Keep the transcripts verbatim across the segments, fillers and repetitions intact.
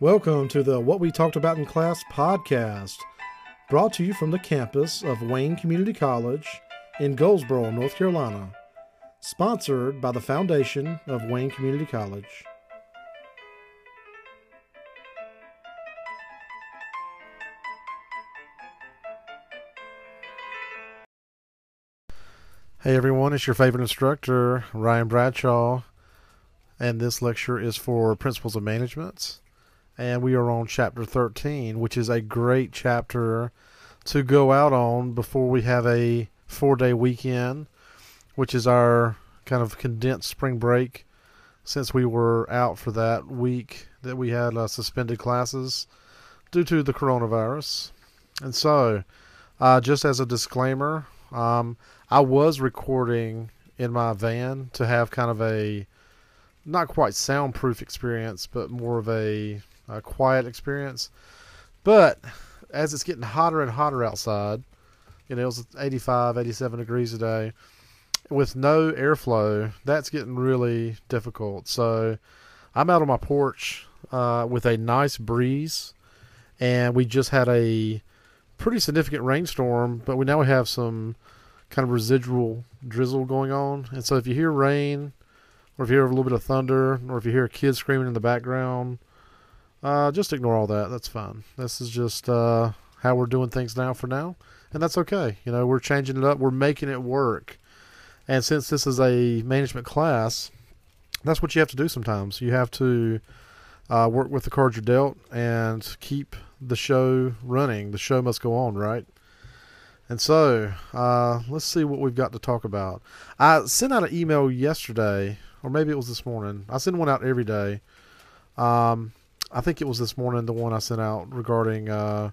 Welcome to the What We Talked About in Class podcast, brought to you from the campus of Wayne Community College in Goldsboro, North Carolina, sponsored by the Foundation of Wayne Community College. Hey everyone, it's your favorite instructor, Ryan Bradshaw, and this lecture is for Principles of Management. And we are on chapter thirteen, which is a great chapter to go out on before we have a four-day weekend, which is our kind of condensed spring break since we were out for that week that we had uh, suspended classes due to the coronavirus. And so, uh, just as a disclaimer, um, I was recording in my van to have kind of a, not quite soundproof experience, but more of a... a quiet experience. But as it's getting hotter and hotter outside, you know, it was eighty-five, eighty-seven degrees today with no airflow, that's getting really difficult. So I'm out on my porch uh, with a nice breeze, and we just had a pretty significant rainstorm, but we now have some kind of residual drizzle going on. And so if you hear rain, or if you hear a little bit of thunder, or if you hear a kid screaming in the background, Uh, just ignore all that. That's fine. This is just uh, how we're doing things now for now. And that's okay. You know, we're changing it up. We're making it work. And since this is a management class, that's what you have to do sometimes. You have to uh, work with the cards you're dealt and keep the show running. The show must go on, right? And so, uh, let's see what we've got to talk about. I sent out an email yesterday, or maybe it was this morning. I send one out every day. Um... I think it was this morning, the one I sent out regarding uh,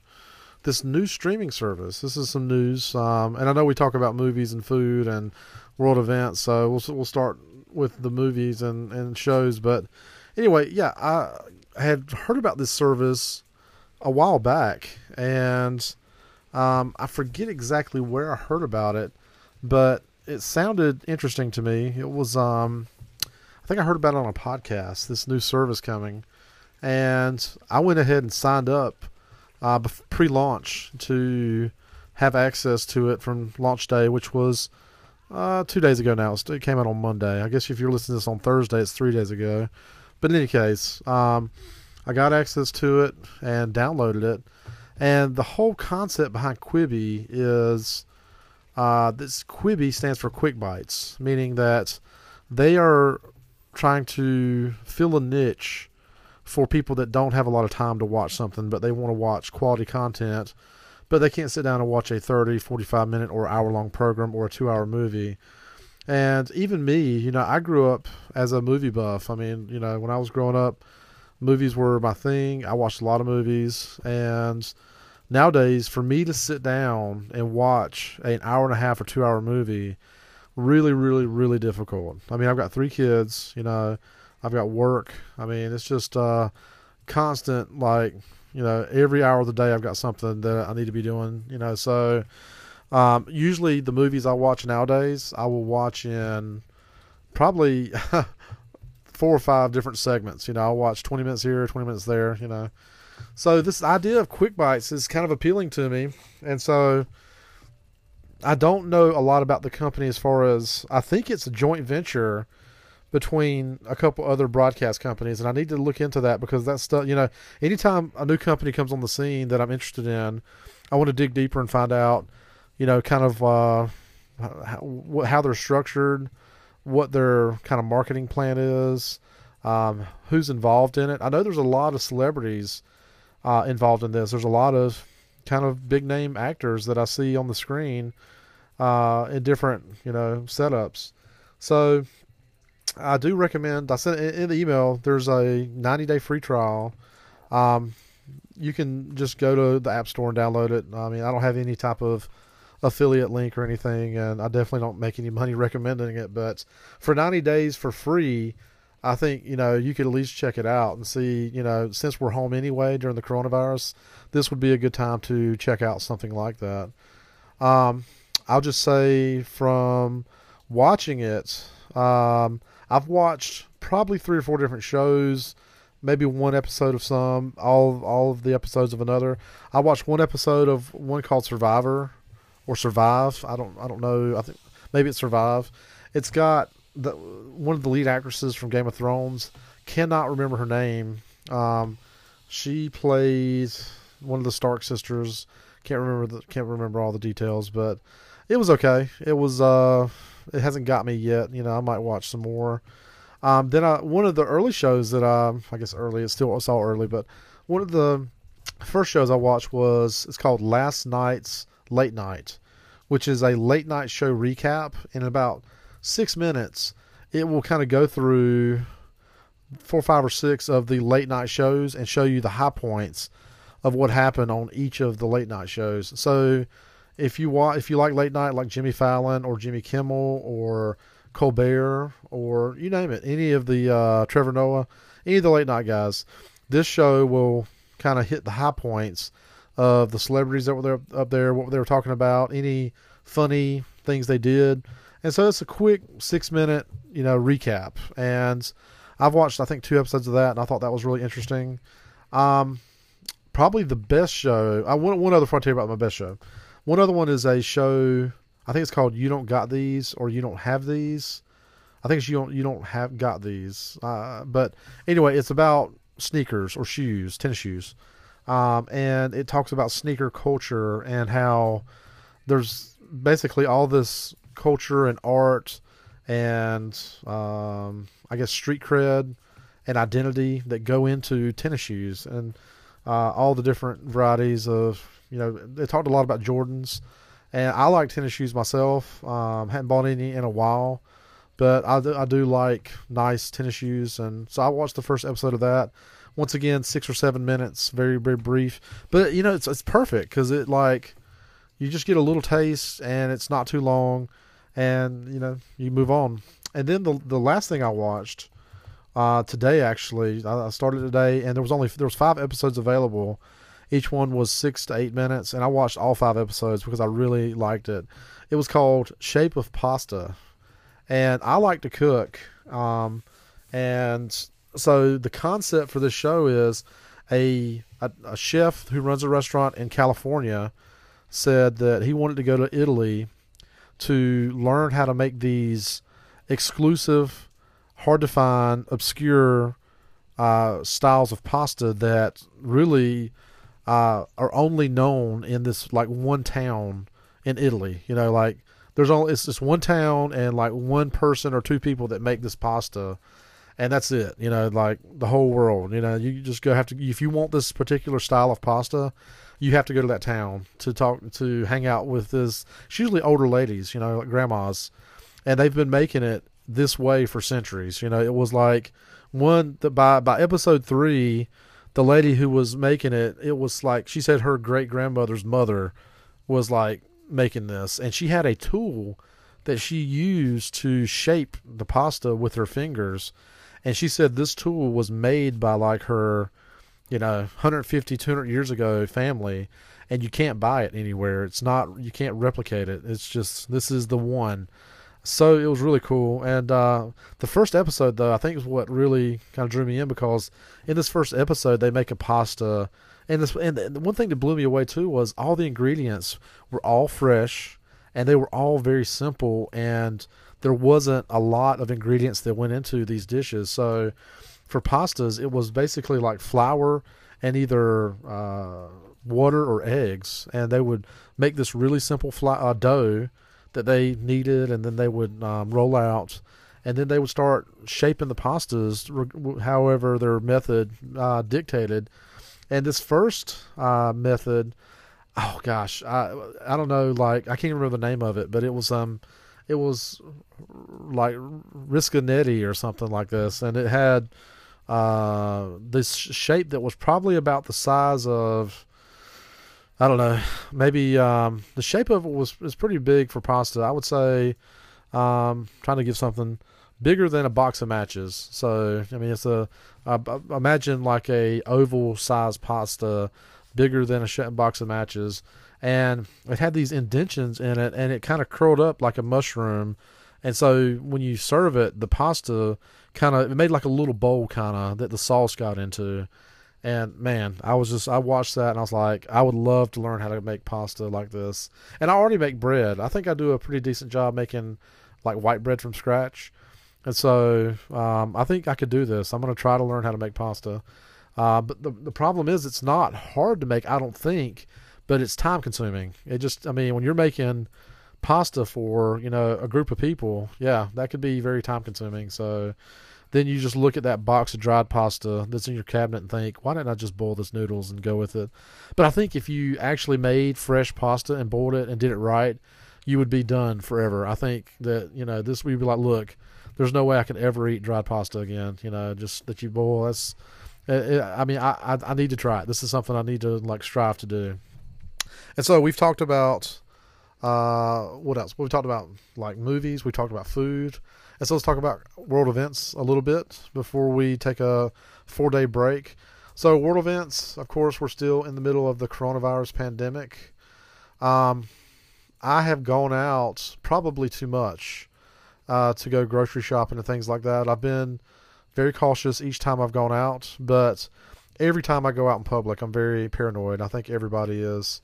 this new streaming service. This is some news. Um, and I know we talk about movies and food and world events, so we'll we'll start with the movies and, and shows. But anyway, yeah, I had heard about this service a while back, and um, I forget exactly where I heard about it, but it sounded interesting to me. It was, um, I think I heard about it on a podcast, this new service coming. And I went ahead and signed up uh, pre-launch to have access to it from launch day, which was uh, two days ago now. It came out on Monday. I guess if you're listening to this on Thursday, it's three days ago. But in any case, um, I got access to it and downloaded it. And the whole concept behind Quibi is uh, this Quibi stands for Quick Bites, meaning that they are trying to fill a niche for people that don't have a lot of time to watch something, but they want to watch quality content, but they can't sit down and watch a thirty, forty-five minute or hour long program or a two hour movie. And even me, you know, I grew up as a movie buff. I mean, you know, when I was growing up, movies were my thing. I watched a lot of movies. And nowadays, for me to sit down and watch an hour and a half or two hour movie, really, really, really difficult. I mean, I've got three kids, you know, I've got work. I mean, it's just uh, constant, like, you know, every hour of the day I've got something that I need to be doing, you know. So um, usually the movies I watch nowadays, I will watch in probably four or five different segments. You know, I'll watch twenty minutes here, twenty minutes there, you know. So this idea of Quick Bites is kind of appealing to me. And so I don't know a lot about the company as far as, I think it's a joint venture between a couple other broadcast companies, and I need to look into that, because that stuff, you know, anytime a new company comes on the scene that I'm interested in, I want to dig deeper and find out, you know, kind of uh, how, how they're structured, what their kind of marketing plan is, um, who's involved in it. I know there's a lot of celebrities uh, involved in this. There's a lot of kind of big name actors that I see on the screen uh, in different, you know, setups. So I do recommend, I sent in the email, there's a ninety day free trial. Um, you can just go to the App Store and download it. I mean, I don't have any type of affiliate link or anything, and I definitely don't make any money recommending it. But for ninety days for free, I think, you know, you could at least check it out and see, you know, since we're home anyway during the coronavirus, this would be a good time to check out something like that. Um, I'll just say from watching it, um, I've watched probably three or four different shows, maybe one episode of some, all all of the episodes of another. I watched one episode of one called Survivor or Survive. I don't I don't know. I think maybe it's Survive. It's got the one of the lead actresses from Game of Thrones. Cannot remember her name. Um, she plays one of the Stark sisters. Can't remember the, can't remember all the details, but it was okay. It was uh, it hasn't got me yet. You know, I might watch some more. Um, then I, one of the early shows that I, I guess early, it's still, it's all early, but one of the first shows I watched was, it's called Last Night's Late Night, which is a late night show recap. In about six minutes, it will kind of go through four, five, or six of the late night shows and show you the high points of what happened on each of the late night shows. So if you want, if you like late night, like Jimmy Fallon or Jimmy Kimmel or Colbert or you name it, any of the uh, Trevor Noah, any of the late night guys, this show will kind of hit the high points of the celebrities that were there, up there, what they were talking about, any funny things they did. And so it's a quick six minute, you know, recap. And I've watched, I think, two episodes of that, and I thought that was really interesting. Um, probably the best show. I want one other before I tell you about my best show. One other one is a show, I think it's called You Don't Got These or You Don't Have These. I think it's You Don't, you don't Have Got These. Uh, but anyway, it's about sneakers or shoes, tennis shoes. Um, and it talks about sneaker culture and how there's basically all this culture and art and um, I guess street cred and identity that go into tennis shoes and uh, all the different varieties of, you know, they talked a lot about Jordans. And I like tennis shoes myself. Um, hadn't bought any in a while, but I do, I do like nice tennis shoes. And so I watched the first episode of that. Once again, six or seven minutes, very, very brief. But you know, it's it's perfect because it like you just get a little taste, and it's not too long, and you know you move on. And then the the last thing I watched uh, today, actually, I, I started today, and there was only there was five episodes available. Each one was six to eight minutes, and I watched all five episodes because I really liked it. It was called Shape of Pasta, and I like to cook. Um, and so the concept for this show is a, a a chef who runs a restaurant in California said that he wanted to go to Italy to learn how to make these exclusive, hard-to-find, obscure uh, styles of pasta that really... Uh, are only known in this like one town in Italy. You know, like there's only it's just one town and like one person or two people that make this pasta, and that's it. You know, like the whole world. You know, you just go have to if you want this particular style of pasta, you have to go to that town to talk to hang out with this. It's usually older ladies, you know, like grandmas, and they've been making it this way for centuries. You know, it was like one that by by episode three. The lady who was making it, it was like, she said her great-grandmother's mother was like making this. And she had a tool that she used to shape the pasta with her fingers. And she said this tool was made by like her, you know, one hundred fifty, two hundred years ago family. And you can't buy it anywhere. It's not, you can't replicate it. It's just, this is the one. So it was really cool. And uh, the first episode, though, I think is what really kind of drew me in because in this first episode, they make a pasta. And, this, and the one thing that blew me away, too, was all the ingredients were all fresh and they were all very simple. And there wasn't a lot of ingredients that went into these dishes. So for pastas, it was basically like flour and either uh, water or eggs. And they would make this really simple fl- uh, dough that they needed, and then they would um, roll out, and then they would start shaping the pastas re- however their method uh, dictated. And this first uh, method, oh gosh, I I don't know, like I can't remember the name of it, but it was um it was like Risconetti or something like this, and it had uh, this shape that was probably about the size of. I don't know. Maybe um, the shape of it was is pretty big for pasta. I would say, um, trying to give something bigger than a box of matches. So I mean, it's a uh, imagine like a oval sized pasta, bigger than a box of matches, and it had these indentions in it, and it kind of curled up like a mushroom, And so when you serve it, the pasta kind of, it made like a little bowl kind of that the sauce got into. And man, I was just, I watched that and I was like, I would love to learn how to make pasta like this. And I already make bread. I think I do a pretty decent job making like white bread from scratch. And so um, I think I could do this. I'm going to try to learn how to make pasta. Uh, but the, the problem is it's not hard to make, I don't think, but it's time consuming. It just, I mean, when you're making pasta for, you know, a group of people, yeah, that could be very time consuming. So then you just look at that box of dried pasta that's in your cabinet and think, why didn't I just boil this noodles and go with it? But I think if you actually made fresh pasta and boiled it and did it right, you would be done forever. I think that, you know, this we'd be like, look, there's no way I could ever eat dried pasta again. You know, just that you boil. That's, it, I mean, I, I I need to try it. This is something I need to like strive to do. And so we've talked about uh, what else? We've talked about like movies. We talked about food. And so let's talk about world events a little bit before we take a four-day break. So world events, of course, we're still in the middle of the coronavirus pandemic. Um, I have gone out probably too much uh, to go grocery shopping and things like that. I've been very cautious each time I've gone out, but every time I go out in public, I'm very paranoid. I think everybody is.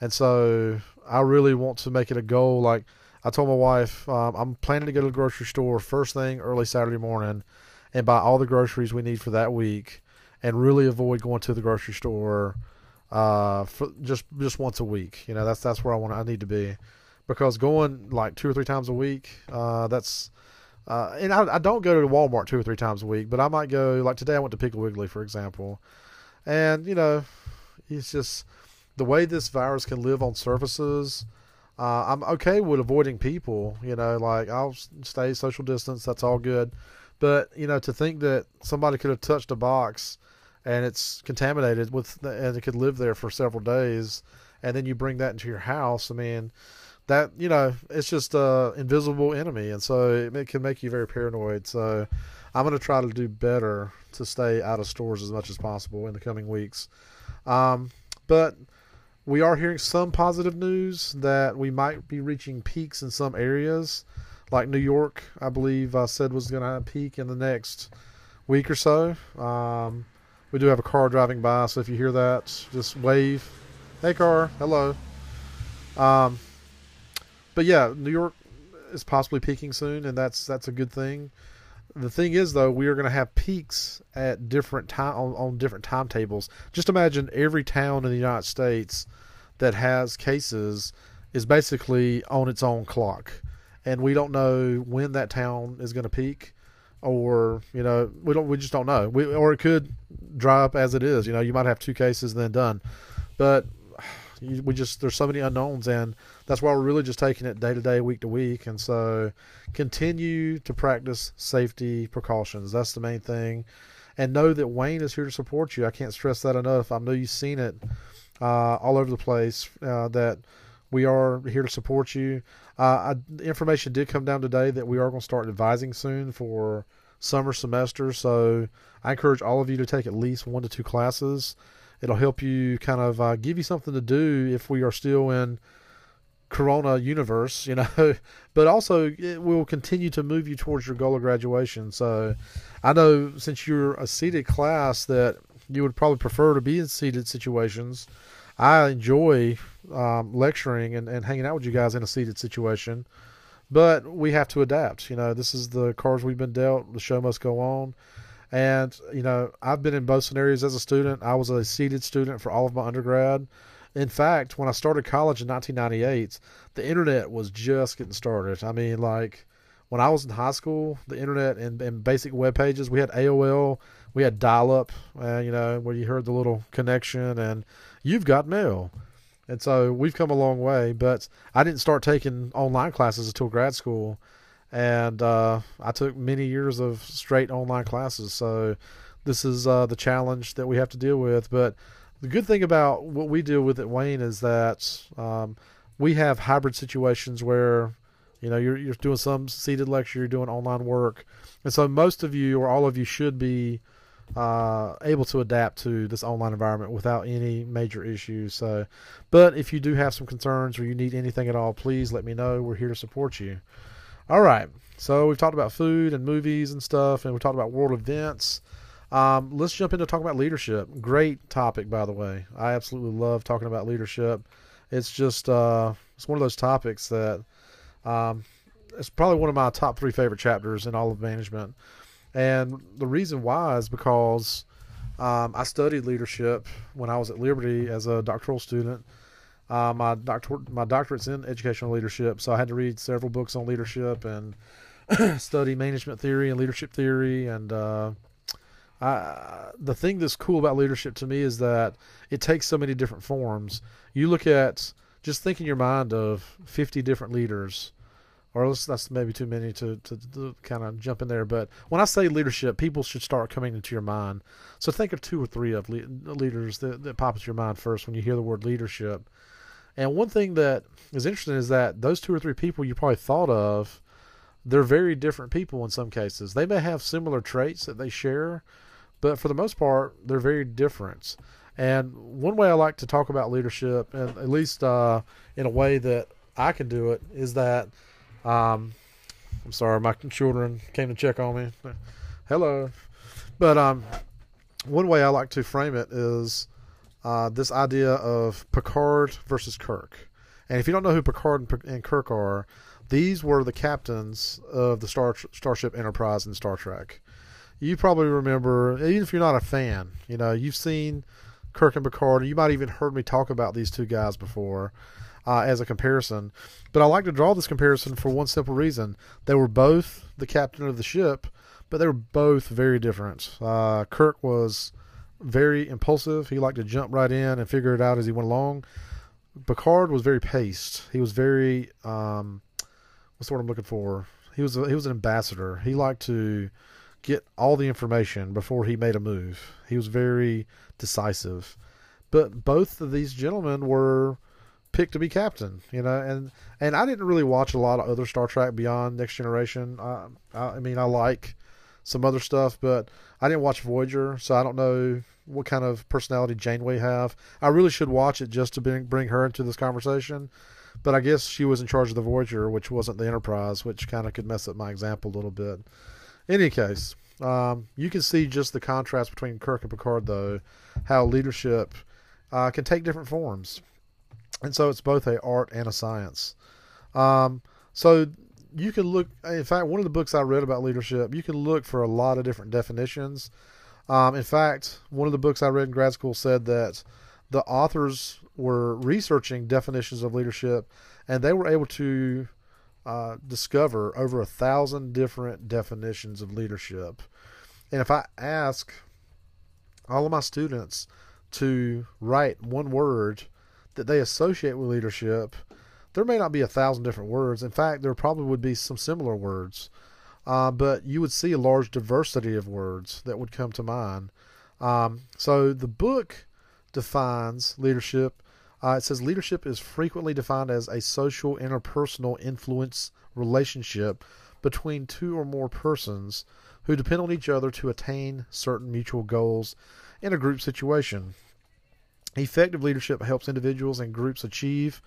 And so I really want to make it a goal, like, I told my wife, um, I'm planning to go to the grocery store first thing early Saturday morning and buy all the groceries we need for that week and really avoid going to the grocery store uh, for just just once a week. You know, that's that's where I want I need to be, because going like two or three times a week, uh, that's uh, and I, I don't go to Walmart two or three times a week, but I might go, like today I went to Piggly Wiggly, for example. And, you know, it's just the way this virus can live on surfaces. Uh, I'm okay with avoiding people, you know, like I'll stay social distance. That's all good. But, you know, to think that somebody could have touched a box and it's contaminated with, the, and it could live there for several days. And then you bring that into your house. I mean, that, you know, it's just a invisible enemy. And so it, it can make you very paranoid. So I'm going to try to do better to stay out of stores as much as possible in the coming weeks. Um, but we are hearing some positive news that we might be reaching peaks in some areas, like New York, I believe I said was going to peak in the next week or so. Um, we do have a car driving by, so if you hear that, just wave. Hey, car. Hello. Um, but yeah, New York is possibly peaking soon, and that's that's a good thing. The thing is, though, we are going to have peaks at different time on, on different timetables. Just imagine every town in the United States that has cases is basically on its own clock, and we don't know when that town is going to peak, or you know, we don't, we just don't know. We or it could dry up as it is. You know, you might have two cases and then done, but we just there's so many unknowns, and that's why we're really just taking it day to day, week to week. And so continue to practice safety precautions. That's the main thing, and know that Wayne is here to support you. I can't stress that enough. I know you've seen it uh, all over the place uh, that we are here to support you. Uh, I, information did come down today that we are going to start advising soon for summer semester. So I encourage all of you to take at least one to two classes. It'll help you kind of uh, give you something to do if we are still in Corona universe, you know, but also it will continue to move you towards your goal of graduation. So I know since you're a seated class that you would probably prefer to be in seated situations. I enjoy um, lecturing and, and hanging out with you guys in a seated situation, but we have to adapt. You know, this is the cards we've been dealt. The show must go on. And, you know, I've been in both scenarios as a student. I was a seated student for all of my undergrad. In fact, when I started college in nineteen ninety-eight, the internet was just getting started. I mean, like, when I was in high school, the internet and, and basic web pages, we had A O L, we had dial-up, uh, you know, where you heard the little connection, and you've got mail. And so we've come a long way, but I didn't start taking online classes until grad school. And uh, I took many years of straight online classes. So this is uh, the challenge that we have to deal with. But the good thing about what we deal with at Wayne is that um, we have hybrid situations where, you know, you're, you're doing some seated lecture, you're doing online work. And so most of you or all of you should be uh, able to adapt to this online environment without any major issues. So, but if you do have some concerns or you need anything at all, please let me know. We're here to support you. All right. So we've talked about food and movies and stuff, and we talked about world events. Um, let's jump into talking about leadership. Great topic, by the way. I absolutely love talking about leadership. It's just uh, it's one of those topics that um, it's probably one of my top three favorite chapters in all of management. And the reason why is because um, I studied leadership when I was at Liberty as a doctoral student. Uh, my doctor my doctorate's in educational leadership, so I had to read several books on leadership and study management theory and leadership theory. And uh, I, the thing that's cool about leadership to me is that it takes so many different forms. You look at, just think in your mind of fifty different leaders, or else that's maybe too many to, to, to kind of jump in there. But when I say leadership, people should start coming into your mind. So think of two or three of le- leaders that, that pop into your mind first when you hear the word leadership. And one thing that is interesting is that those two or three people you probably thought of, they're very different people in some cases. They may have similar traits that they share, but for the most part, they're very different. And one way I like to talk about leadership, and at least uh, in a way that I can do it, is that um, I'm sorry, my children came to check on me. Hello. But um, one way I like to frame it is Uh, this idea of Picard versus Kirk. And if you don't know who Picard and, and Kirk are, these were the captains of the Star, Starship Enterprise and Star Trek. You probably remember, even if you're not a fan, you know, you've seen Kirk and Picard. You might even heard me talk about these two guys before uh, as a comparison. But I like to draw this comparison for one simple reason. They were both the captain of the ship, but they were both very different. Uh, Kirk was very impulsive. He liked to jump right in and figure it out as he went along. Picard was very paced. He was very, um, what's the word I'm looking for? He was, a, he was an ambassador. He liked to get all the information before he made a move. He was very decisive. But both of these gentlemen were picked to be captain, you know, and, and I didn't really watch a lot of other Star Trek beyond Next Generation. I, I, I mean, I like some other stuff, but I didn't watch Voyager, so I don't know what kind of personality Janeway have. I really should watch it just to bring, bring her into this conversation, but I guess she was in charge of the Voyager, which wasn't the Enterprise, which kind of could mess up my example a little bit. In any case, um, you can see just the contrast between Kirk and Picard, though, how leadership uh, can take different forms. And so it's both a art and a science. Um, so... You can look, in fact, one of the books I read about leadership, you can look for a lot of different definitions. Um, in fact, one of the books I read in grad school said that the authors were researching definitions of leadership, and they were able to uh, discover over a thousand different definitions of leadership. And if I ask all of my students to write one word that they associate with leadership, there may not be a thousand different words. In fact, there probably would be some similar words, uh, but you would see a large diversity of words that would come to mind. Um, so the book defines leadership. Uh, it says leadership is frequently defined as a social, interpersonal influence relationship between two or more persons who depend on each other to attain certain mutual goals in a group situation. Effective leadership helps individuals and groups achieve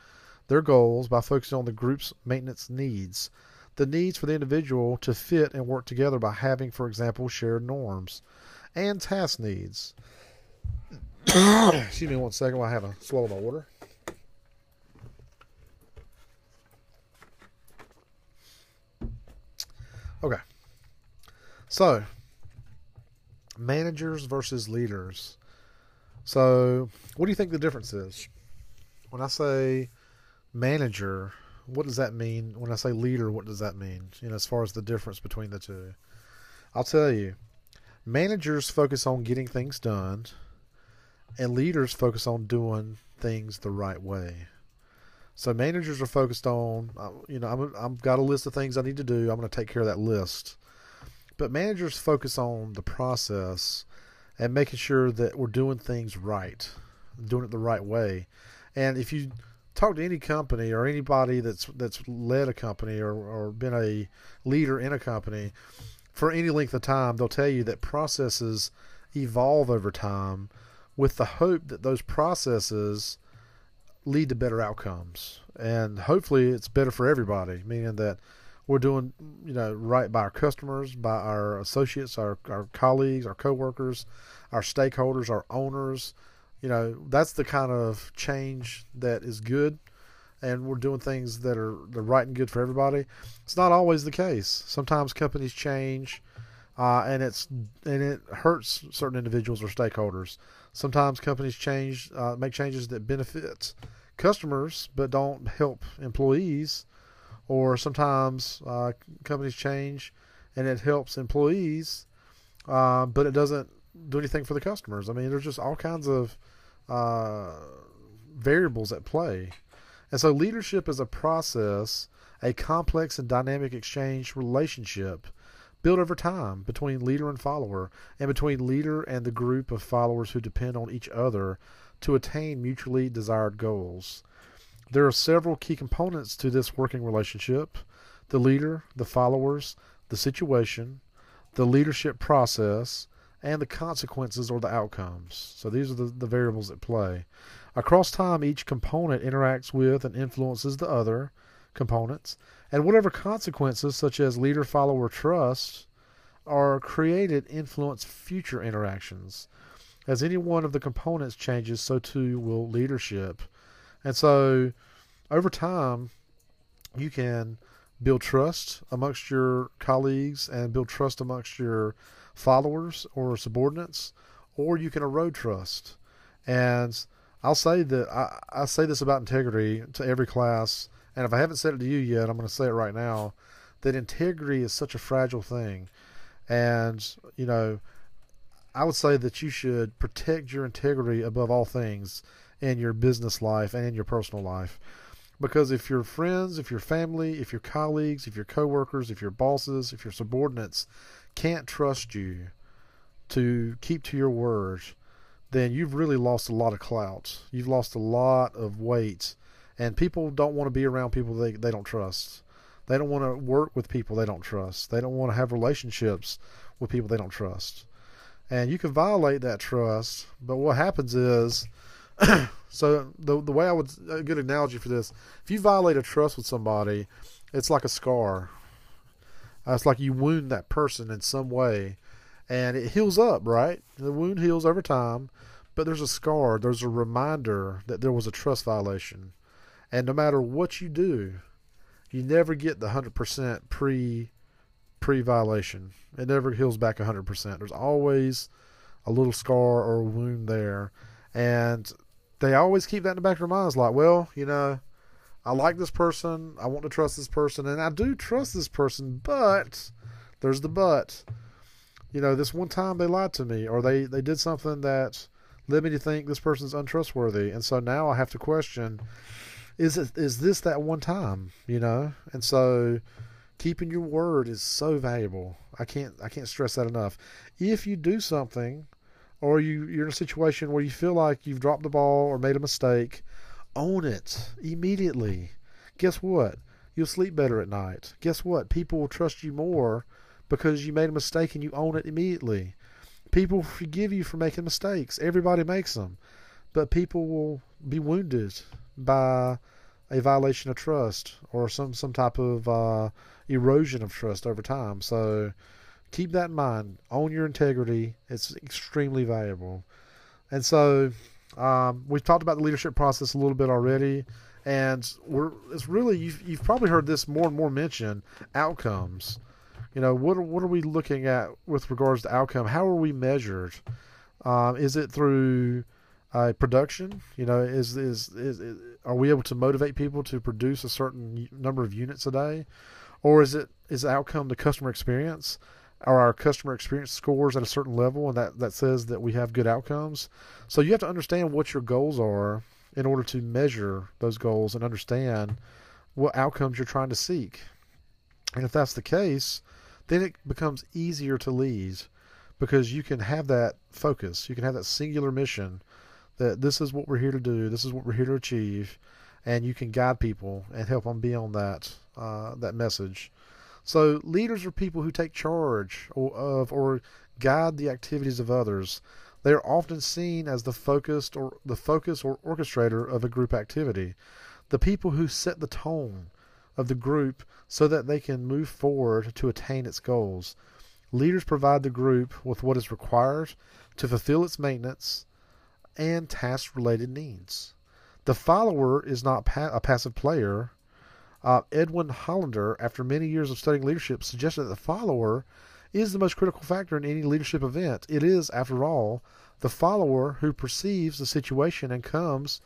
their goals by focusing on the group's maintenance needs, the needs for the individual to fit and work together by having, for example, shared norms, and task needs. Excuse me one second while I have a swallow my water. Okay. So, managers versus leaders. So, what do you think the difference is? When I say manager, what does that mean? When I say leader, what does that mean? You know, as far as the difference between the two, I'll tell you. Managers focus on getting things done, and leaders focus on doing things the right way. So managers are focused on, you know, I'm, I've got a list of things I need to do. I'm going to take care of that list. But managers focus on the process and making sure that we're doing things right, doing it the right way. And if you talk to any company or anybody that's that's led a company or, or been a leader in a company for any length of time, they'll tell you that processes evolve over time with the hope that those processes lead to better outcomes. And hopefully it's better for everybody, meaning that we're doing, you know, right by our customers, by our associates, our, our colleagues, our coworkers, our stakeholders, our owners. You know, that's the kind of change that is good, and we're doing things that are the right and good for everybody. It's not always the case. Sometimes companies change, uh, and it's and it hurts certain individuals or stakeholders. Sometimes companies change, uh, make changes that benefit customers but don't help employees. Or sometimes uh, companies change and it helps employees, uh, but it doesn't do anything for the customers. I mean, there's just all kinds of uh, variables at play. And so leadership is a process, a complex and dynamic exchange relationship built over time between leader and follower, and between leader and the group of followers who depend on each other to attain mutually desired goals. There are several key components to this working relationship: the leader, the followers, the situation, the leadership process, and the consequences or the outcomes. So these are the, the variables at play. Across time, each component interacts with and influences the other components, and whatever consequences, such as leader, follower, trust, are created influence future interactions. As any one of the components changes, so too will leadership. And so over time, you can build trust amongst your colleagues and build trust amongst your followers or subordinates, or you can erode trust. And I'll say that I, I say this about integrity to every class. And if I haven't said it to you yet, I'm going to say it right now, that integrity is such a fragile thing. And, you know, I would say that you should protect your integrity above all things, in your business life and in your personal life. Because if your friends, if your family, if your colleagues, if your coworkers, if your bosses, if your subordinates can't trust you to keep to your word, then you've really lost a lot of clout. You've lost a lot of weight. And people don't want to be around people they, they don't trust. They don't want to work with people they don't trust. They don't want to have relationships with people they don't trust. And you can violate that trust, but what happens is, so the the way I would, a good analogy for this, if you violate a trust with somebody, it's like a scar. Uh, it's like you wound that person in some way, and it heals up, right? The wound heals over time, but there's a scar. There's a reminder that there was a trust violation. And no matter what you do, you never get the one hundred percent pre, pre-violation. It never heals back one hundred percent. There's always a little scar or a wound there. And they always keep that in the back of their minds, like, well, you know, I like this person, I want to trust this person, and I do trust this person, but there's the but. You know, this one time they lied to me, or they, they did something that led me to think this person's untrustworthy, and so now I have to question, is it, is this that one time, you know? And so keeping your word is so valuable. I can't I can't stress that enough. If you do something, or you, you're in a situation where you feel like you've dropped the ball or made a mistake, own it immediately. Guess what? You'll sleep better at night. Guess what? People will trust you more because you made a mistake and you own it immediately. People forgive you for making mistakes. Everybody makes them. But people will be wounded by a violation of trust or some, some type of uh, erosion of trust over time. So keep that in mind. Own your integrity. It's extremely valuable. And so um, we've talked about the leadership process a little bit already. And we're it's really, you've, you've probably heard this more and more mentioned, outcomes. You know, what are, what are we looking at with regards to outcome? How are we measured? Um, is it through uh, production? You know, is, is is are we able to motivate people to produce a certain number of units a day? Or is it is outcome the customer experience? Are our customer experience scores at a certain level, and that, that says that we have good outcomes? So you have to understand what your goals are in order to measure those goals and understand what outcomes you're trying to seek. And if that's the case, then it becomes easier to lead because you can have that focus. You can have that singular mission that this is what we're here to do, this is what we're here to achieve, and you can guide people and help them be on that, uh, that message. So leaders are people who take charge or, of or guide the activities of others. They are often seen as the focused or the focus or orchestrator of a group activity, the people who set the tone of the group so that they can move forward to attain its goals. Leaders provide the group with what is required to fulfill its maintenance and task-related needs. The follower is not pa- a passive player. Uh, Edwin Hollander, after many years of studying leadership, suggested that the follower is the most critical factor in any leadership event. It is, after all, the follower who perceives the situation and comes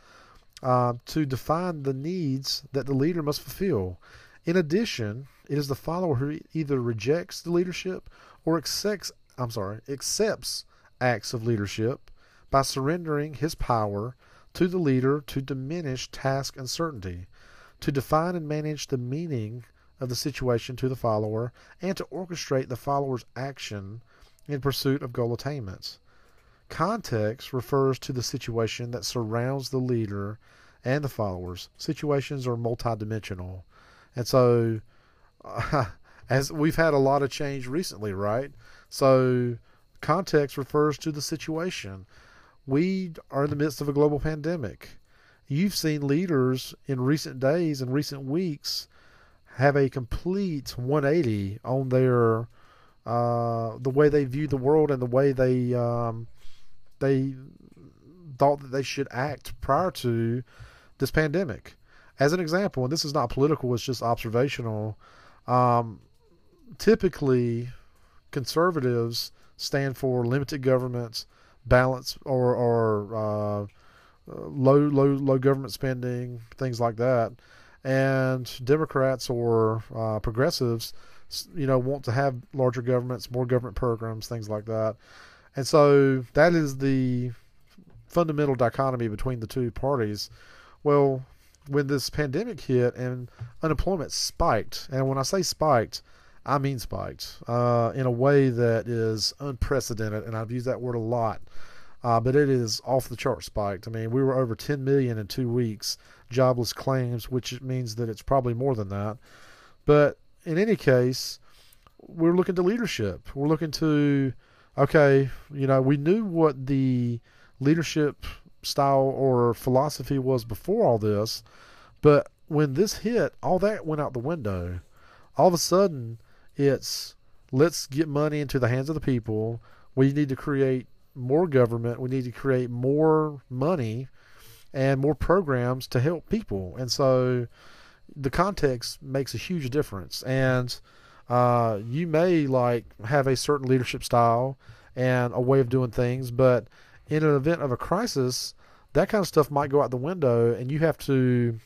uh, to define the needs that the leader must fulfill. In addition, it is the follower who either rejects the leadership or accepts, I'm sorry, accepts acts of leadership by surrendering his power to the leader to diminish task uncertainty, to define and manage the meaning of the situation to the follower, and to orchestrate the follower's action in pursuit of goal attainments. Context refers to the situation that surrounds the leader and the followers. Situations are multidimensional. And so, uh, as we've had a lot of change recently, right? So, context refers to the situation. We are in the midst of a global pandemic. You've seen leaders in recent days and recent weeks have a complete one eighty on their uh, the way they view the world and the way they um, they thought that they should act prior to this pandemic. As an example, and this is not political; it's just observational. Um, typically, conservatives stand for limited government, balance, or or uh, low low low government spending, things like that. And Democrats or uh, progressives, you know, want to have larger governments, more government programs, things like that. And so that is the fundamental dichotomy between the two parties. Well, when this pandemic hit and unemployment spiked, and when I say spiked, I mean spiked uh, in a way that is unprecedented, and I've used that word a lot. Uh, but it is off the chart spiked. I mean, we were over ten million in two weeks jobless claims, which means that it's probably more than that. But in any case, we're looking to leadership. We're looking to, okay, you know, we knew what the leadership style or philosophy was before all this, but when this hit, all that went out the window. All of a sudden, it's let's get money into the hands of the people. We need to create more government, we need to create more money and more programs to help people. And so the context makes a huge difference. And uh, you may like have a certain leadership style and a way of doing things, but in an event of a crisis, that kind of stuff might go out the window, and you have to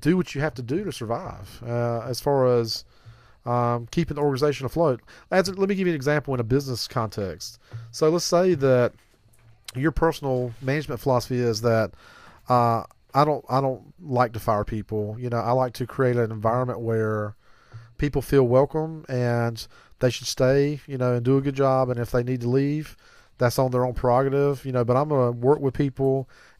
do what you have to do to survive uh, as far as Um, keeping the organization afloat. As, let me give you an example in a business context. So let's say that your personal management philosophy is that uh, I don't I don't like to fire people. You know, I like to create an environment where people feel welcome and they should stay, you know, and do a good job. And if they need to leave, that's on their own prerogative, you know. But I'm gonna work with people.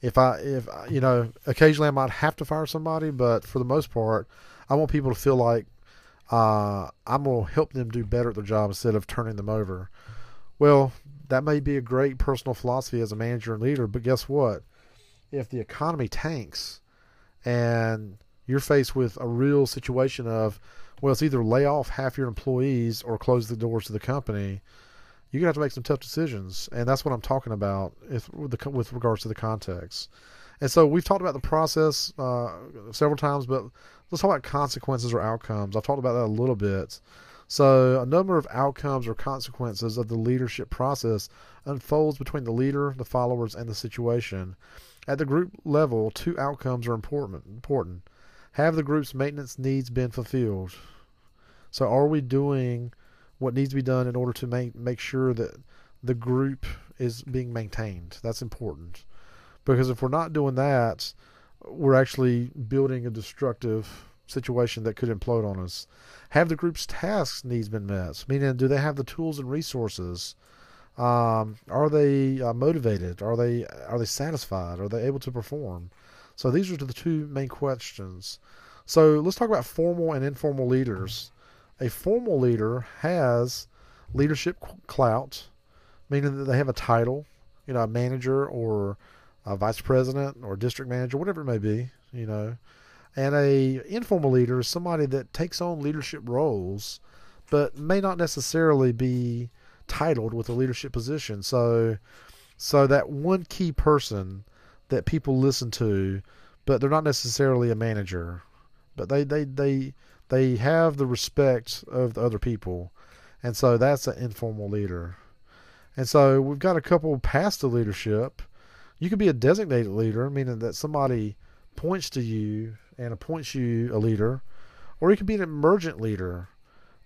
If I if you know, occasionally I might have to fire somebody, but for the most part, I want people to feel like Uh, I'm going to help them do better at their job instead of turning them over. Well, that may be a great personal philosophy as a manager and leader, but guess what? If the economy tanks and you're faced with a real situation of, well, it's either lay off half your employees or close the doors to the company, you're going to have to make some tough decisions. And that's what I'm talking about if, with, the, with regards to the context. And so we've talked about the process uh, several times, but let's talk about consequences or outcomes. I've talked about that a little bit. So a number of outcomes or consequences of the leadership process unfolds between the leader, the followers, and the situation. At the group level, two outcomes are important. important. Have the group's maintenance needs been fulfilled? So are we doing what needs to be done in order to make, make sure that the group is being maintained? That's important. Because if we're not doing that, we're actually building a destructive situation that could implode on us. Have the group's tasks needs been met? Meaning, do they have the tools and resources? Um, are they uh, motivated? Are they are they satisfied? Are they able to perform? So these are the two main questions. So let's talk about formal and informal leaders. A formal leader has leadership clout, meaning that they have a title, you know, a manager or a vice president or district manager, whatever it may be, you know, and a informal leader is somebody that takes on leadership roles but may not necessarily be titled with a leadership position. So so that one key person that people listen to, but they're not necessarily a manager, but they they they, they have the respect of the other people. And so that's an informal leader. And so we've got a couple past the leadership. You could be a designated leader, meaning that somebody points to you and appoints you a leader, or you could be an emergent leader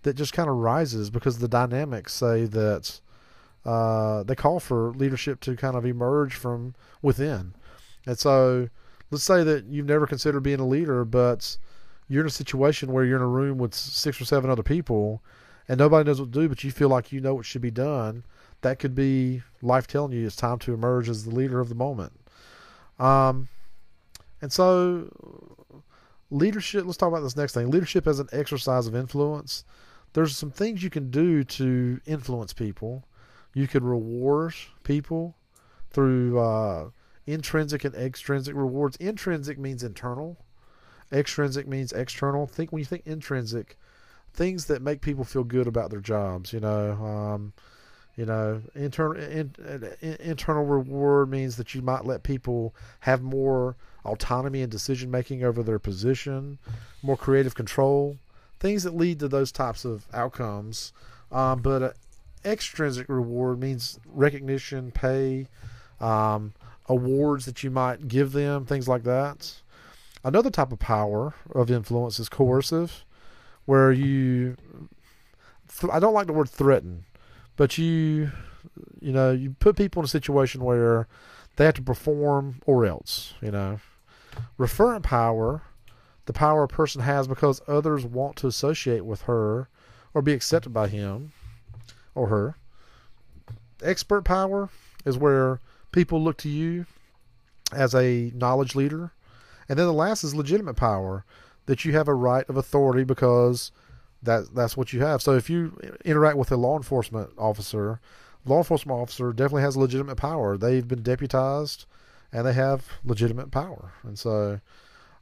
that just kind of rises because the dynamics say that uh, they call for leadership to kind of emerge from within. And so let's say that you've never considered being a leader, but you're in a situation where you're in a room with six or seven other people and nobody knows what to do, but you feel like you know what should be done. That could be life telling you it's time to emerge as the leader of the moment. Um, and so leadership, let's talk about this next thing. Leadership as an exercise of influence. There's some things you can do to influence people. You could reward people through uh, intrinsic and extrinsic rewards. Intrinsic means internal. Extrinsic means external. Think when you think intrinsic, things that make people feel good about their jobs, you know, um, You know, internal in, in, internal reward means that you might let people have more autonomy and decision making over their position, more creative control, things that lead to those types of outcomes. Um, but uh, extrinsic reward means recognition, pay, um, awards that you might give them, things like that. Another type of power of influence is coercive, where you th- I don't like the word threaten. But you, you know, you put people in a situation where they have to perform or else, you know. Referent power, the power a person has because others want to associate with her or be accepted by him or her. Expert power is where people look to you as a knowledge leader. And then the last is legitimate power, that you have a right of authority because That that's what you have. So if you interact with a law enforcement officer, law enforcement officer definitely has legitimate power. They've been deputized, and they have legitimate power. And so,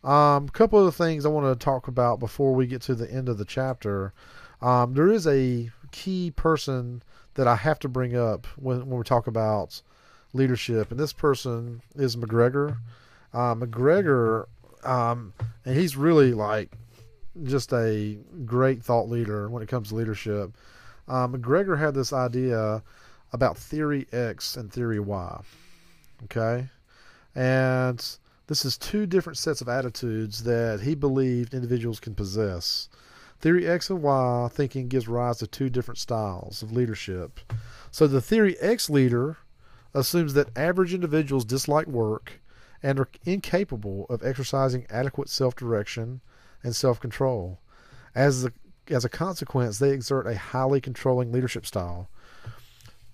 um, a couple of the things I want to talk about before we get to the end of the chapter. Um, there is a key person that I have to bring up when when we talk about leadership, and this person is McGregor. Uh, McGregor, um, and he's really like. just a great thought leader when it comes to leadership. Um, McGregor had this idea about theory X and theory Y. Okay. And this is two different sets of attitudes that he believed individuals can possess. Theory X and Y thinking gives rise to two different styles of leadership. So the theory X leader assumes that average individuals dislike work and are incapable of exercising adequate self-direction and self-control. As a, as a consequence, they exert a highly controlling leadership style.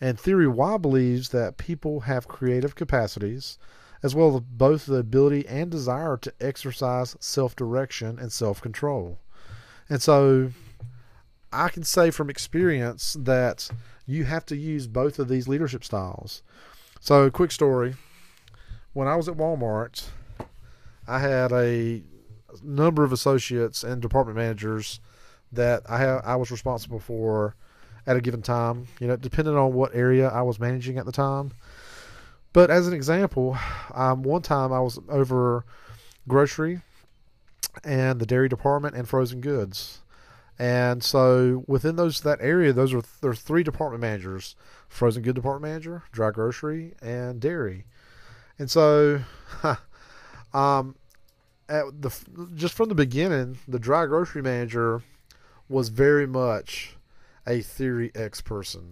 And Theory Y believes that people have creative capacities, as well as both the ability and desire to exercise self-direction and self-control. And so, I can say from experience that you have to use both of these leadership styles. So, quick story. When I was at Walmart, I had a number of associates and department managers that I ha- I was responsible for at a given time, you know, depending on what area I was managing at the time. But as an example, um, one time I was over grocery and the dairy department and frozen goods. And so within those that area, those are there's three department managers: frozen good department manager, dry grocery, and dairy. And so, um, At the just from the beginning, the dry grocery manager was very much a Theory X person.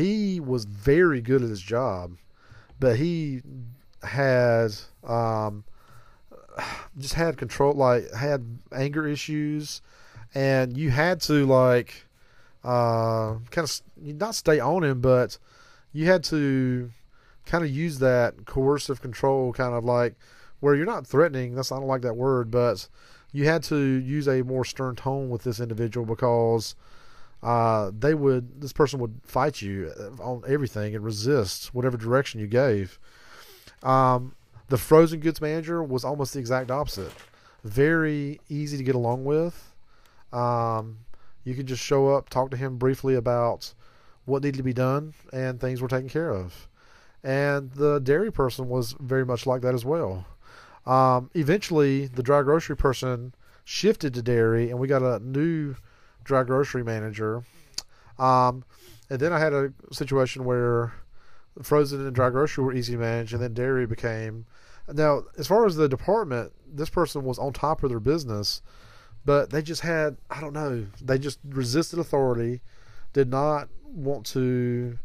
He was very good at his job, but he had um, just had control, like had anger issues, and you had to like uh, kind of not stay on him, but you had to kind of use that coercive control, kind of like. Where you're not threatening, that's I don't like that word, but you had to use a more stern tone with this individual because uh, they would, this person would fight you on everything and resist whatever direction you gave. Um, the frozen goods manager was almost the exact opposite. very easy to get along with. Um, you could just show up, talk to him briefly about what needed to be done, and things were taken care of. And the dairy person was very much like that as well. Um, eventually, the dry grocery person shifted to dairy, and we got a new dry grocery manager. Um, and then I had a situation where frozen and dry grocery were easy to manage, and then dairy became... Now, as far as the department, this person was on top of their business, but they just had, I don't know, they just resisted authority, did not want to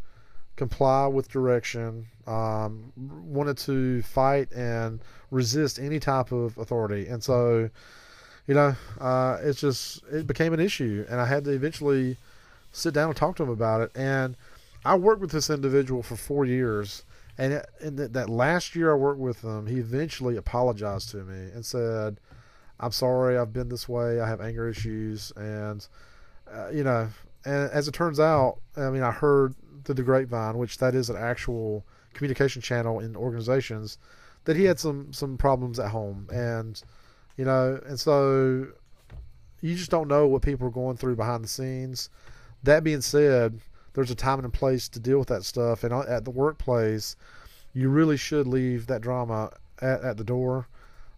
comply with direction, um, wanted to fight and resist any type of authority. And so, you know, uh, it's just, it became an issue, and I had to eventually sit down and talk to him about it. And I worked with this individual for four years. And in that last year I worked with him, he eventually apologized to me and said, I'm sorry, I've been this way. I have anger issues. And, uh, you know, and as it turns out, I mean, I heard through the grapevine, which that is an actual communication channel in organizations, that he had some, some problems at home. And, you know, and so you just don't know what people are going through behind the scenes. That being said, there's a time and a place to deal with that stuff. And at the workplace, you really should leave that drama at, at the door.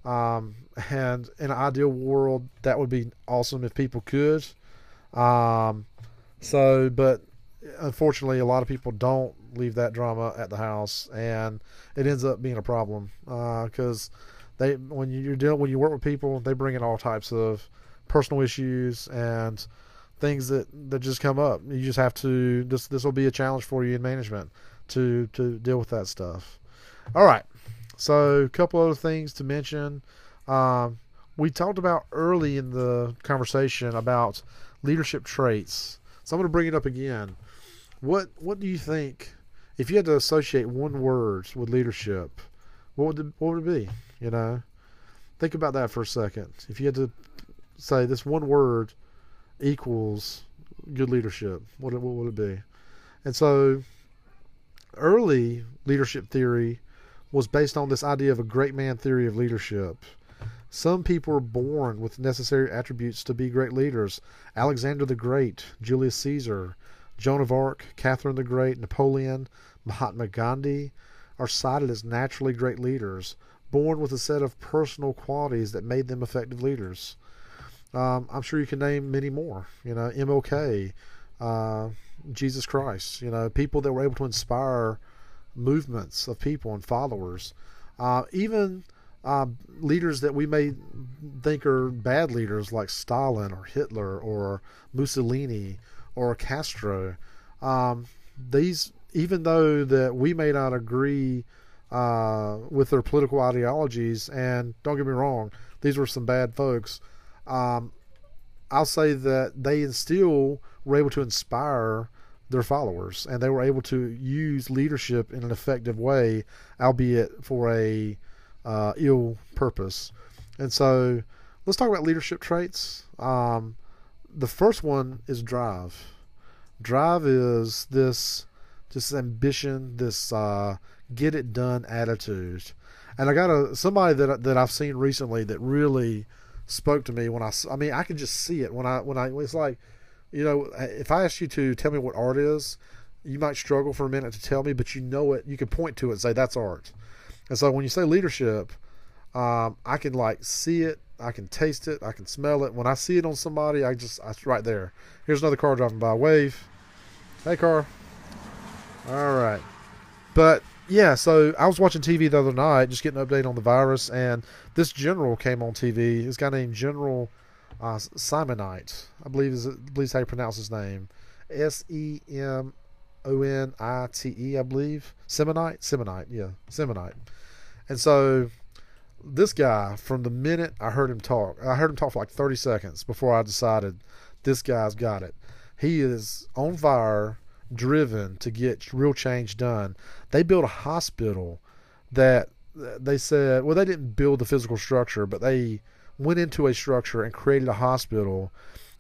Um, and in an ideal world, that would be awesome if people could. Um, so, but unfortunately, a lot of people don't leave that drama at the house, and it ends up being a problem. Uh, 'cause they, when you deal, when you work with people, they bring in all types of personal issues and things that, that just come up. You just have to, this this will be a challenge for you in management to, to deal with that stuff. All right. So a couple other things to mention. Um, we talked about early in the conversation about leadership traits. So I'm going to bring it up again. What, what do you think, if you had to associate one word with leadership, what would, it, what would it be? You know, think about that for a second. If you had to say this one word equals good leadership, what what would it be? And so early leadership theory was based on this idea of a great man theory of leadership. Some people are born with necessary attributes to be great leaders. Alexander the Great, Julius Caesar, Joan of Arc, Catherine the Great, Napoleon, Mahatma Gandhi are cited as naturally great leaders, born with a set of personal qualities that made them effective leaders. Um, I'm sure you can name many more, you know, M L K, uh, Jesus Christ, you know, people that were able to inspire movements of people and followers, uh, even uh, leaders that we may think are bad leaders like Stalin or Hitler or Mussolini or Castro. Um, these, even though that we may not agree uh, with their political ideologies, and don't get me wrong, these were some bad folks. Um, I'll say that they instill were able to inspire their followers, and they were able to use leadership in an effective way, albeit for a uh, ill purpose. And so, let's talk about leadership traits. Um, the first one is drive. Drive is this, this ambition, this uh, get it done attitude. And I got a somebody that that I've seen recently that really spoke to me when I, I mean, I could just see it when I, when I, it's like, you know, if I asked you to tell me what art is, you might struggle for a minute to tell me, but you know it, you can point to it and say, that's art. And so when you say leadership, um, I can like see it, I can taste it, I can smell it. When I see it on somebody, I just, I, right there. Here's another car driving by. Wave. Hey, car. All right. But yeah, so I was watching T V the other night, just getting an update on the virus, and this general came on T V. This guy named General uh, Semonite, I believe is, I believe is how you pronounce his name. S E M O N I T E, I believe. Semonite? Semonite, yeah. Semonite. And so this guy, from the minute I heard him talk, I heard him talk for like thirty seconds before I decided this guy's got it. He is on fire, driven to get real change done. They built a hospital that they said, well, they didn't build the physical structure, but they went into a structure and created a hospital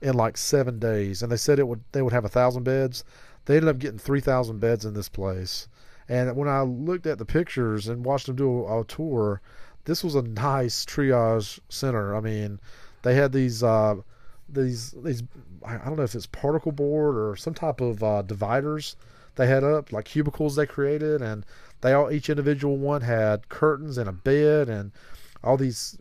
in like seven days. And they said it would, they would have a thousand beds. They ended up getting three thousand beds in this place. And when I looked at the pictures and watched them do a, a tour, this was a nice triage center. I mean, they had these uh, these these I don't know if it's particle board or some type of uh, dividers they had up, like cubicles they created, and they all, each individual one had curtains and a bed and all these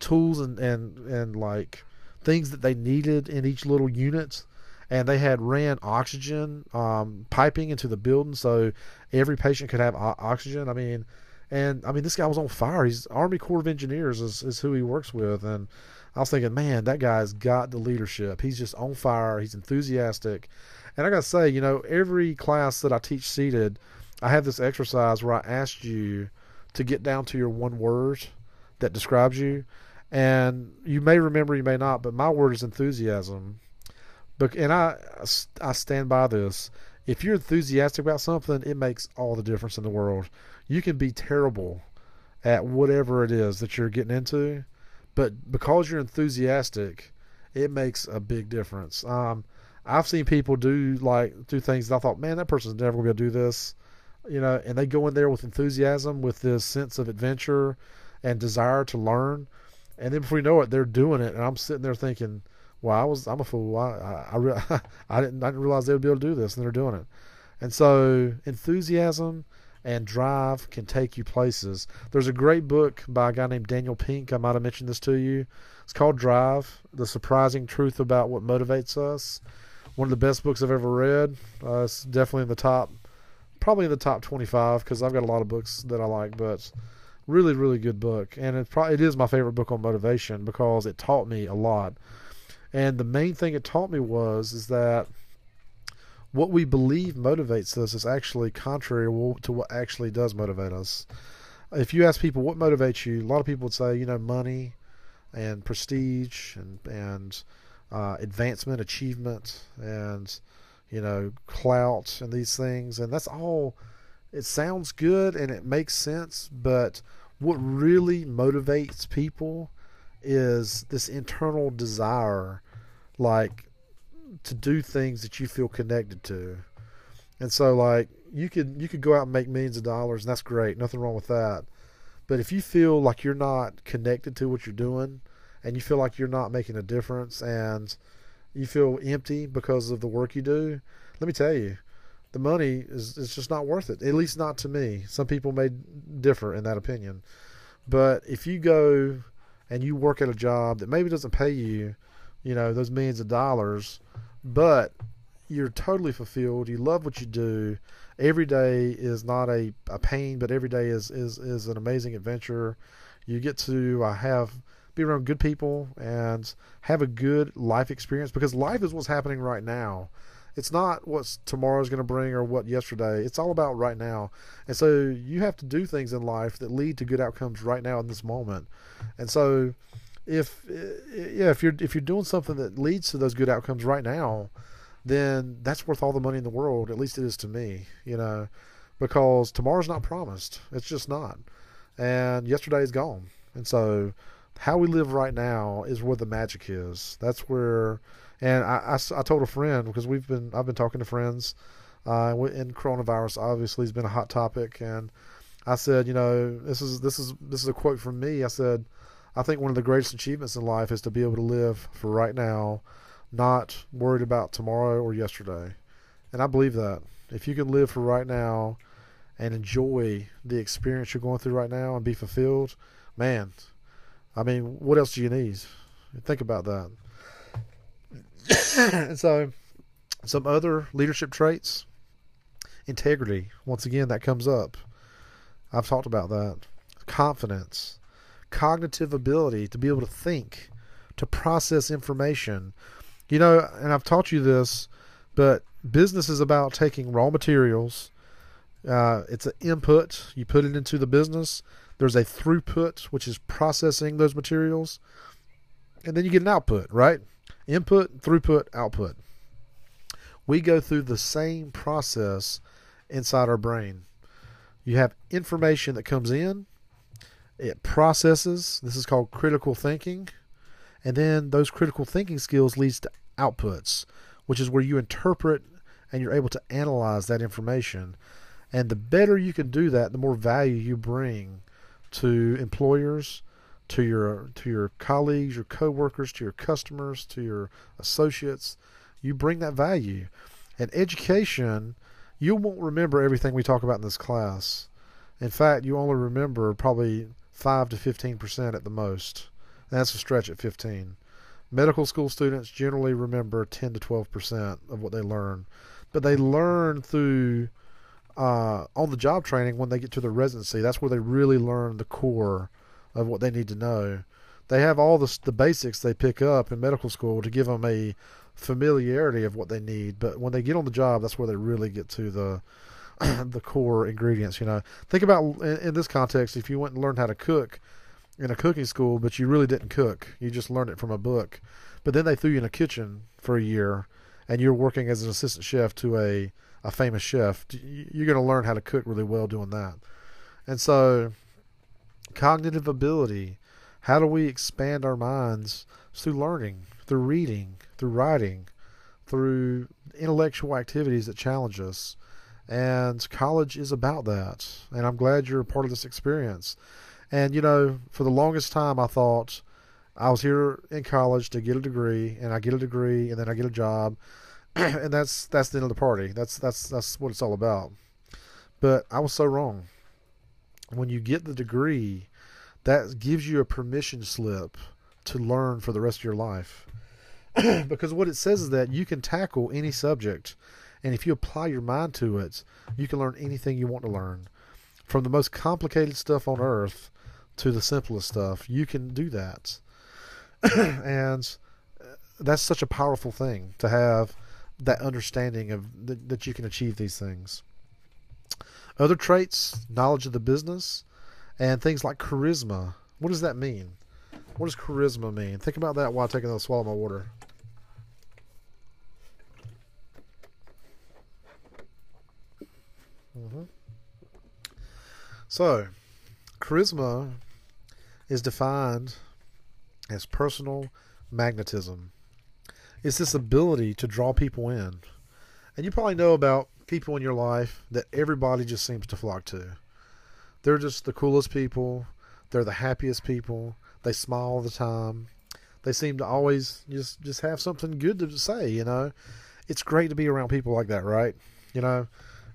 tools and and, and like things that they needed in each little unit. And they had ran oxygen um, piping into the building, so every patient could have o oxygen. I mean, and I mean, this guy was on fire. He's Army Corps of Engineers is, is who he works with. And I was thinking, man, that guy's got the leadership. He's just on fire. He's enthusiastic. And I got to say, you know, every class that I teach seated, I have this exercise where I asked you to get down to your one word that describes you. And you may remember, you may not, but my word is enthusiasm. And I, I stand by this. If you're enthusiastic about something, it makes all the difference in the world. You can be terrible at whatever it is that you're getting into, but because you're enthusiastic, it makes a big difference. Um, I've seen people do like do things that I thought, man, that person's never going to do this, you know, and they go in there with enthusiasm, with this sense of adventure and desire to learn, and then before you know it, they're doing it, and I'm sitting there thinking, well, I was, I'm a fool. I, I, I, I, didn't, I didn't realize they would be able to do this, and they're doing it. And so enthusiasm and drive can take you places. There's a great book by a guy named Daniel Pink. I might have mentioned this to you. It's called Drive: The Surprising Truth About What Motivates Us. One of the best books I've ever read. Uh, it's definitely in the top, probably in the top twenty-five, because I've got a lot of books that I like, but really, really good book. And it, probably, it is my favorite book on motivation because it taught me a lot. And the main thing it taught me was is that what we believe motivates us is actually contrary to what actually does motivate us. If you ask people what motivates you, a lot of people would say, you know, money and prestige and and uh, advancement, achievement, and, you know, clout and these things. And that's all. It sounds good and it makes sense, but what really motivates people is this internal desire, like, to do things that you feel connected to. And so, like, you could you could go out and make millions of dollars, and that's great, nothing wrong with that. But if you feel like you're not connected to what you're doing, and you feel like you're not making a difference, and you feel empty because of the work you do, let me tell you, the money is it's just not worth it, at least not to me. Some people may differ in that opinion. But if you go and you work at a job that maybe doesn't pay you, you know, those millions of dollars, but you're totally fulfilled, you love what you do, every day is not a, a pain, but every day is, is, is an amazing adventure. You get to uh, have be around good people and have a good life experience, because life is what's happening right now. It's not what tomorrow's going to bring or what yesterday. It's all about right now. And so you have to do things in life that lead to good outcomes right now in this moment. And so if yeah, if you're if you're doing something that leads to those good outcomes right now, then that's worth all the money in the world. At least it is to me, you know, because tomorrow's not promised. It's just not. And yesterday's gone. And so how we live right now is where the magic is. That's where. And I, I, I told a friend, because we've been I've been talking to friends, uh, and coronavirus obviously has been a hot topic. And I said, you know, this is this is this is a quote from me. I said, I think one of the greatest achievements in life is to be able to live for right now, not worried about tomorrow or yesterday. And I believe that if you can live for right now and enjoy the experience you're going through right now and be fulfilled, man, I mean, what else do you need? Think about that. And so some other leadership traits: integrity, once again, that comes up. I've talked about that. Confidence, cognitive ability to be able to think, to process information, you know. And I've taught you this, but business is about taking raw materials, uh, it's an input, you put it into the business, there's a throughput, which is processing those materials, and then you get an output, right? Input, throughput, output. We go through the same process inside our brain. You have information that comes in, it processes. This is called critical thinking. And then those critical thinking skills leads to outputs, which is where you interpret and you're able to analyze that information. And the better you can do that, the more value you bring to employers, to your to your colleagues, your coworkers, to your customers, to your associates. You bring that value. And education, you won't remember everything we talk about in this class. In fact, you only remember probably five to fifteen percent at the most. And that's a stretch at fifteen. Medical school students generally remember ten to twelve percent of what they learn. But they learn through uh, on-the-job training when they get to their residency. That's where they really learn the core of what they need to know. They have all the, the basics they pick up in medical school to give them a familiarity of what they need. But when they get on the job, that's where they really get to the the core ingredients. You know, think about in, in this context, if you went and learned how to cook in a cooking school, but you really didn't cook, you just learned it from a book, but then they threw you in a kitchen for a year and you're working as an assistant chef to a, a famous chef, you're going to learn how to cook really well doing that. And so cognitive ability, how do we expand our minds through learning, through reading, through writing, through intellectual activities that challenge us. And college is about that. And I'm glad you're a part of this experience. And, you know, for the longest time, I thought I was here in college to get a degree, and I get a degree, and then I get a job. And that's that's the end of the party. That's, that's, that's what it's all about. But I was so wrong. When you get the degree, that gives you a permission slip to learn for the rest of your life. Because what it says is that you can tackle any subject. And if you apply your mind to it, you can learn anything you want to learn. From the most complicated stuff on earth to the simplest stuff, you can do that. And that's such a powerful thing to have, that understanding of th- that you can achieve these things. Other traits, knowledge of the business, and things like charisma. What does that mean? What does charisma mean? Think about that while taking a swallow of my water. Mm-hmm. So, charisma is defined as personal magnetism. It's this ability to draw people in. And you probably know about people in your life that everybody just seems to flock to. They're just the coolest people. They're the happiest people. They smile all the time. They seem to always just, just have something good to say, you know. It's great to be around people like that, right? You know,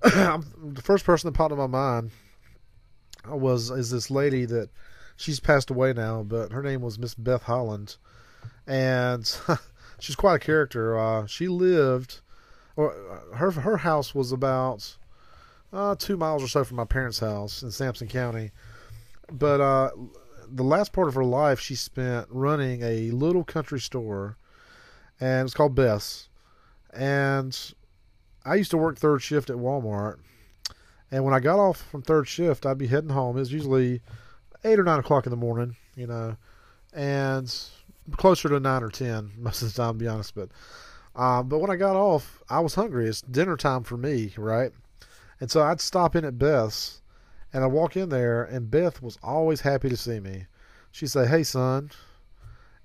I'm, the first person that popped in my mind was is this lady that she's passed away now, but her name was Miss Beth Holland, and she's quite a character. Uh, she lived, or her her house was about uh, two miles or so from my parents' house in Sampson County, but uh, the last part of her life she spent running a little country store, and it's called Beth's, and I used to work third shift at Walmart, and when I got off from third shift, I'd be heading home. It was usually eight or nine o'clock in the morning, you know, and closer to nine or ten most of the time, to be honest. But um, but when I got off, I was hungry. It's dinner time for me, right? And so I'd stop in at Beth's, and I'd walk in there, and Beth was always happy to see me. She'd say, "Hey, son,"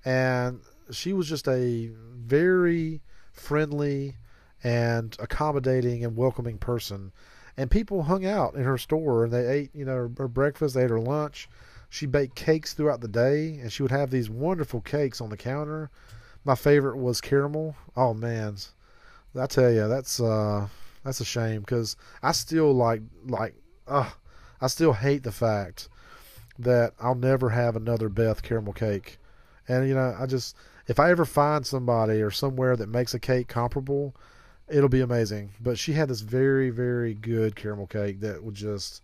and she was just a very friendly and accommodating and welcoming person. And people hung out in her store, and they ate, you know, her, her breakfast, they ate her lunch. She baked cakes throughout the day, and she would have these wonderful cakes on the counter. My favorite was caramel. Oh, man. I tell you, that's uh, that's a shame, because I still like, like, uh, I still hate the fact that I'll never have another Beth caramel cake. And, you know, I just, if I ever find somebody or somewhere that makes a cake comparable, it'll be amazing. But she had this very, very good caramel cake that would just,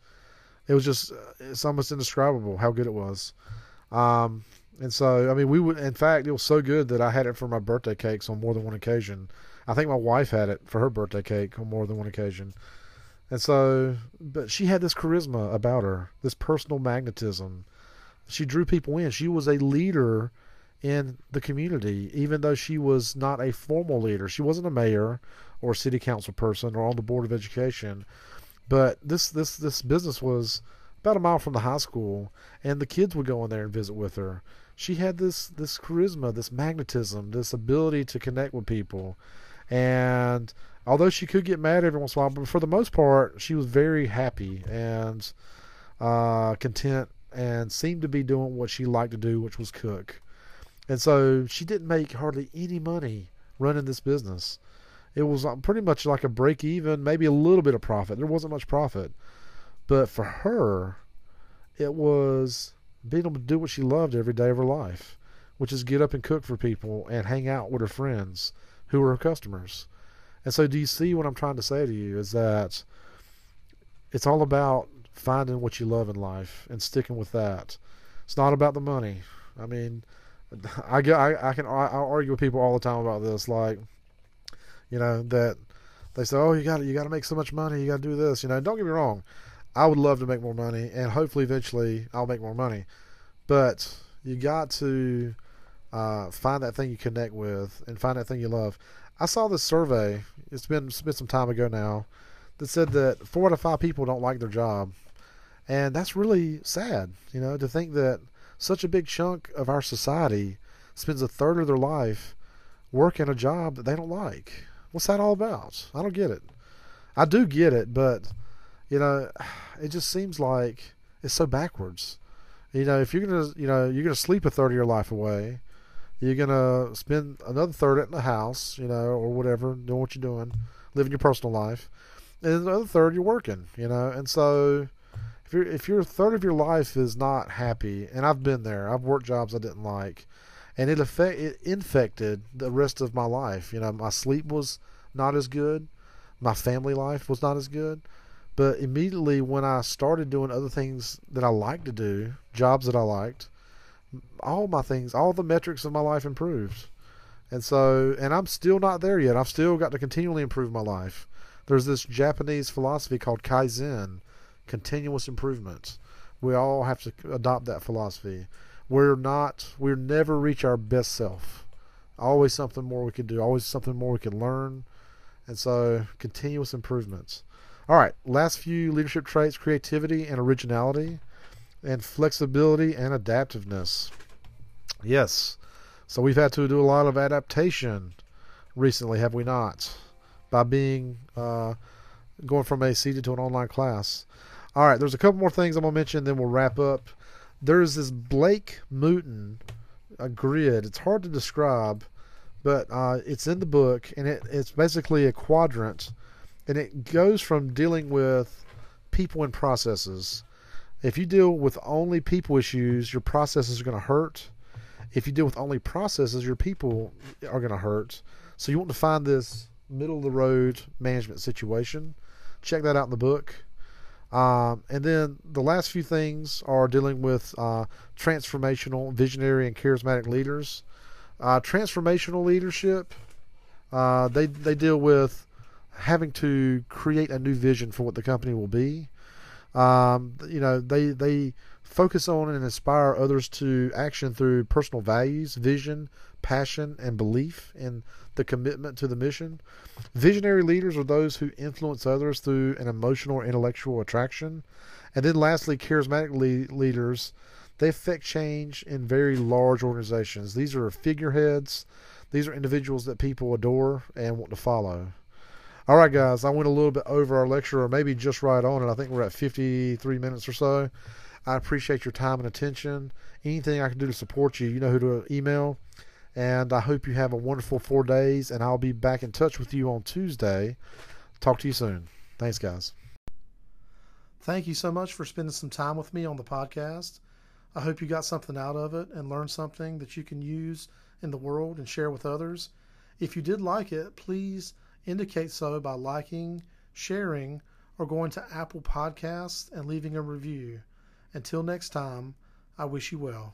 it was just, it's almost indescribable how good it was. Um, and so, I mean, we would, in fact, it was so good that I had it for my birthday cakes on more than one occasion. I think my wife had it for her birthday cake on more than one occasion. And so, but she had this charisma about her, this personal magnetism. She drew people in. She was a leader in the community, even though she was not a formal leader. She wasn't a mayor or a city council person or on the board of education. But this, this, this business was about a mile from the high school, and the kids would go in there and visit with her. She had this, this charisma, this magnetism, this ability to connect with people. And although she could get mad every once in a while, but for the most part, she was very happy and uh, content and seemed to be doing what she liked to do, which was cook. And so she didn't make hardly any money running this business. It was pretty much like a break even, maybe a little bit of profit. There wasn't much profit. But for her, it was being able to do what she loved every day of her life, which is get up and cook for people and hang out with her friends who are her customers. And so do you see what I'm trying to say to you is that it's all about finding what you love in life and sticking with that. It's not about the money. I mean, I, I, I can I argue with people all the time about this, like, you know, that they say, oh, you got you got to make so much money, you got to do this. You know, don't get me wrong, I would love to make more money, and hopefully eventually I'll make more money. But you got to uh, find that thing you connect with and find that thing you love. I saw this survey. It's been, it's been some time ago now, that said that four out of five people don't like their job, and that's really sad. You know, to think that such a big chunk of our society spends a third of their life working a job that they don't like. What's that all about? I don't get it. I do get it, but, you know, it just seems like it's so backwards. You know, if you're gonna, you know, you're gonna sleep a third of your life away, you're gonna spend another third in the house, you know, or whatever, doing what you're doing, living your personal life, and the other third you're working, you know. And so, if you're if your third of your life is not happy, and I've been there, I've worked jobs I didn't like. And it affect, it infected the rest of my life. You know, my sleep was not as good. My family life was not as good. But immediately when I started doing other things that I liked to do, jobs that I liked, all my things, all the metrics of my life improved. And so, and I'm still not there yet. I've still got to continually improve my life. There's this Japanese philosophy called Kaizen, continuous improvement. We all have to adopt that philosophy. We're not, we'll never reach our best self. Always something more we can do. Always something more we can learn. And so, continuous improvements. All right, last few leadership traits: creativity and originality, and flexibility and adaptiveness. Yes. So we've had to do a lot of adaptation recently, have we not? By being, uh, going from a seated to an online class. All right, there's a couple more things I'm going to mention, then we'll wrap up. There's this Blake Mouton, a grid. It's hard to describe, but uh, it's in the book, and it, it's basically a quadrant, and it goes from dealing with people and processes. If you deal with only people issues, your processes are going to hurt. If you deal with only processes, your people are going to hurt. So you want to find this middle-of-the-road management situation. Check that out in the book. Um, and then the last few things are dealing with uh, transformational, visionary, and charismatic leaders. Uh, transformational leadership, uh, they they deal with having to create a new vision for what the company will be. Um, you know, they they focus on and inspire others to action through personal values, vision, passion, and belief in the commitment to the mission. Visionary leaders are those who influence others through an emotional or intellectual attraction. And then lastly, charismatic le- leaders, they affect change in very large organizations. These are figureheads. These are individuals that people adore and want to follow. All right, guys, I went a little bit over our lecture, or maybe just right on, and I think we're at fifty-three minutes or so. I appreciate your time and attention. Anything I can do to support you, you know who to email. And I hope you have a wonderful four days, and I'll be back in touch with you on Tuesday. Talk to you soon. Thanks, guys. Thank you so much for spending some time with me on the podcast. I hope you got something out of it and learned something that you can use in the world and share with others. If you did like it, please indicate so by liking, sharing, or going to Apple Podcasts and leaving a review. Until next time, I wish you well.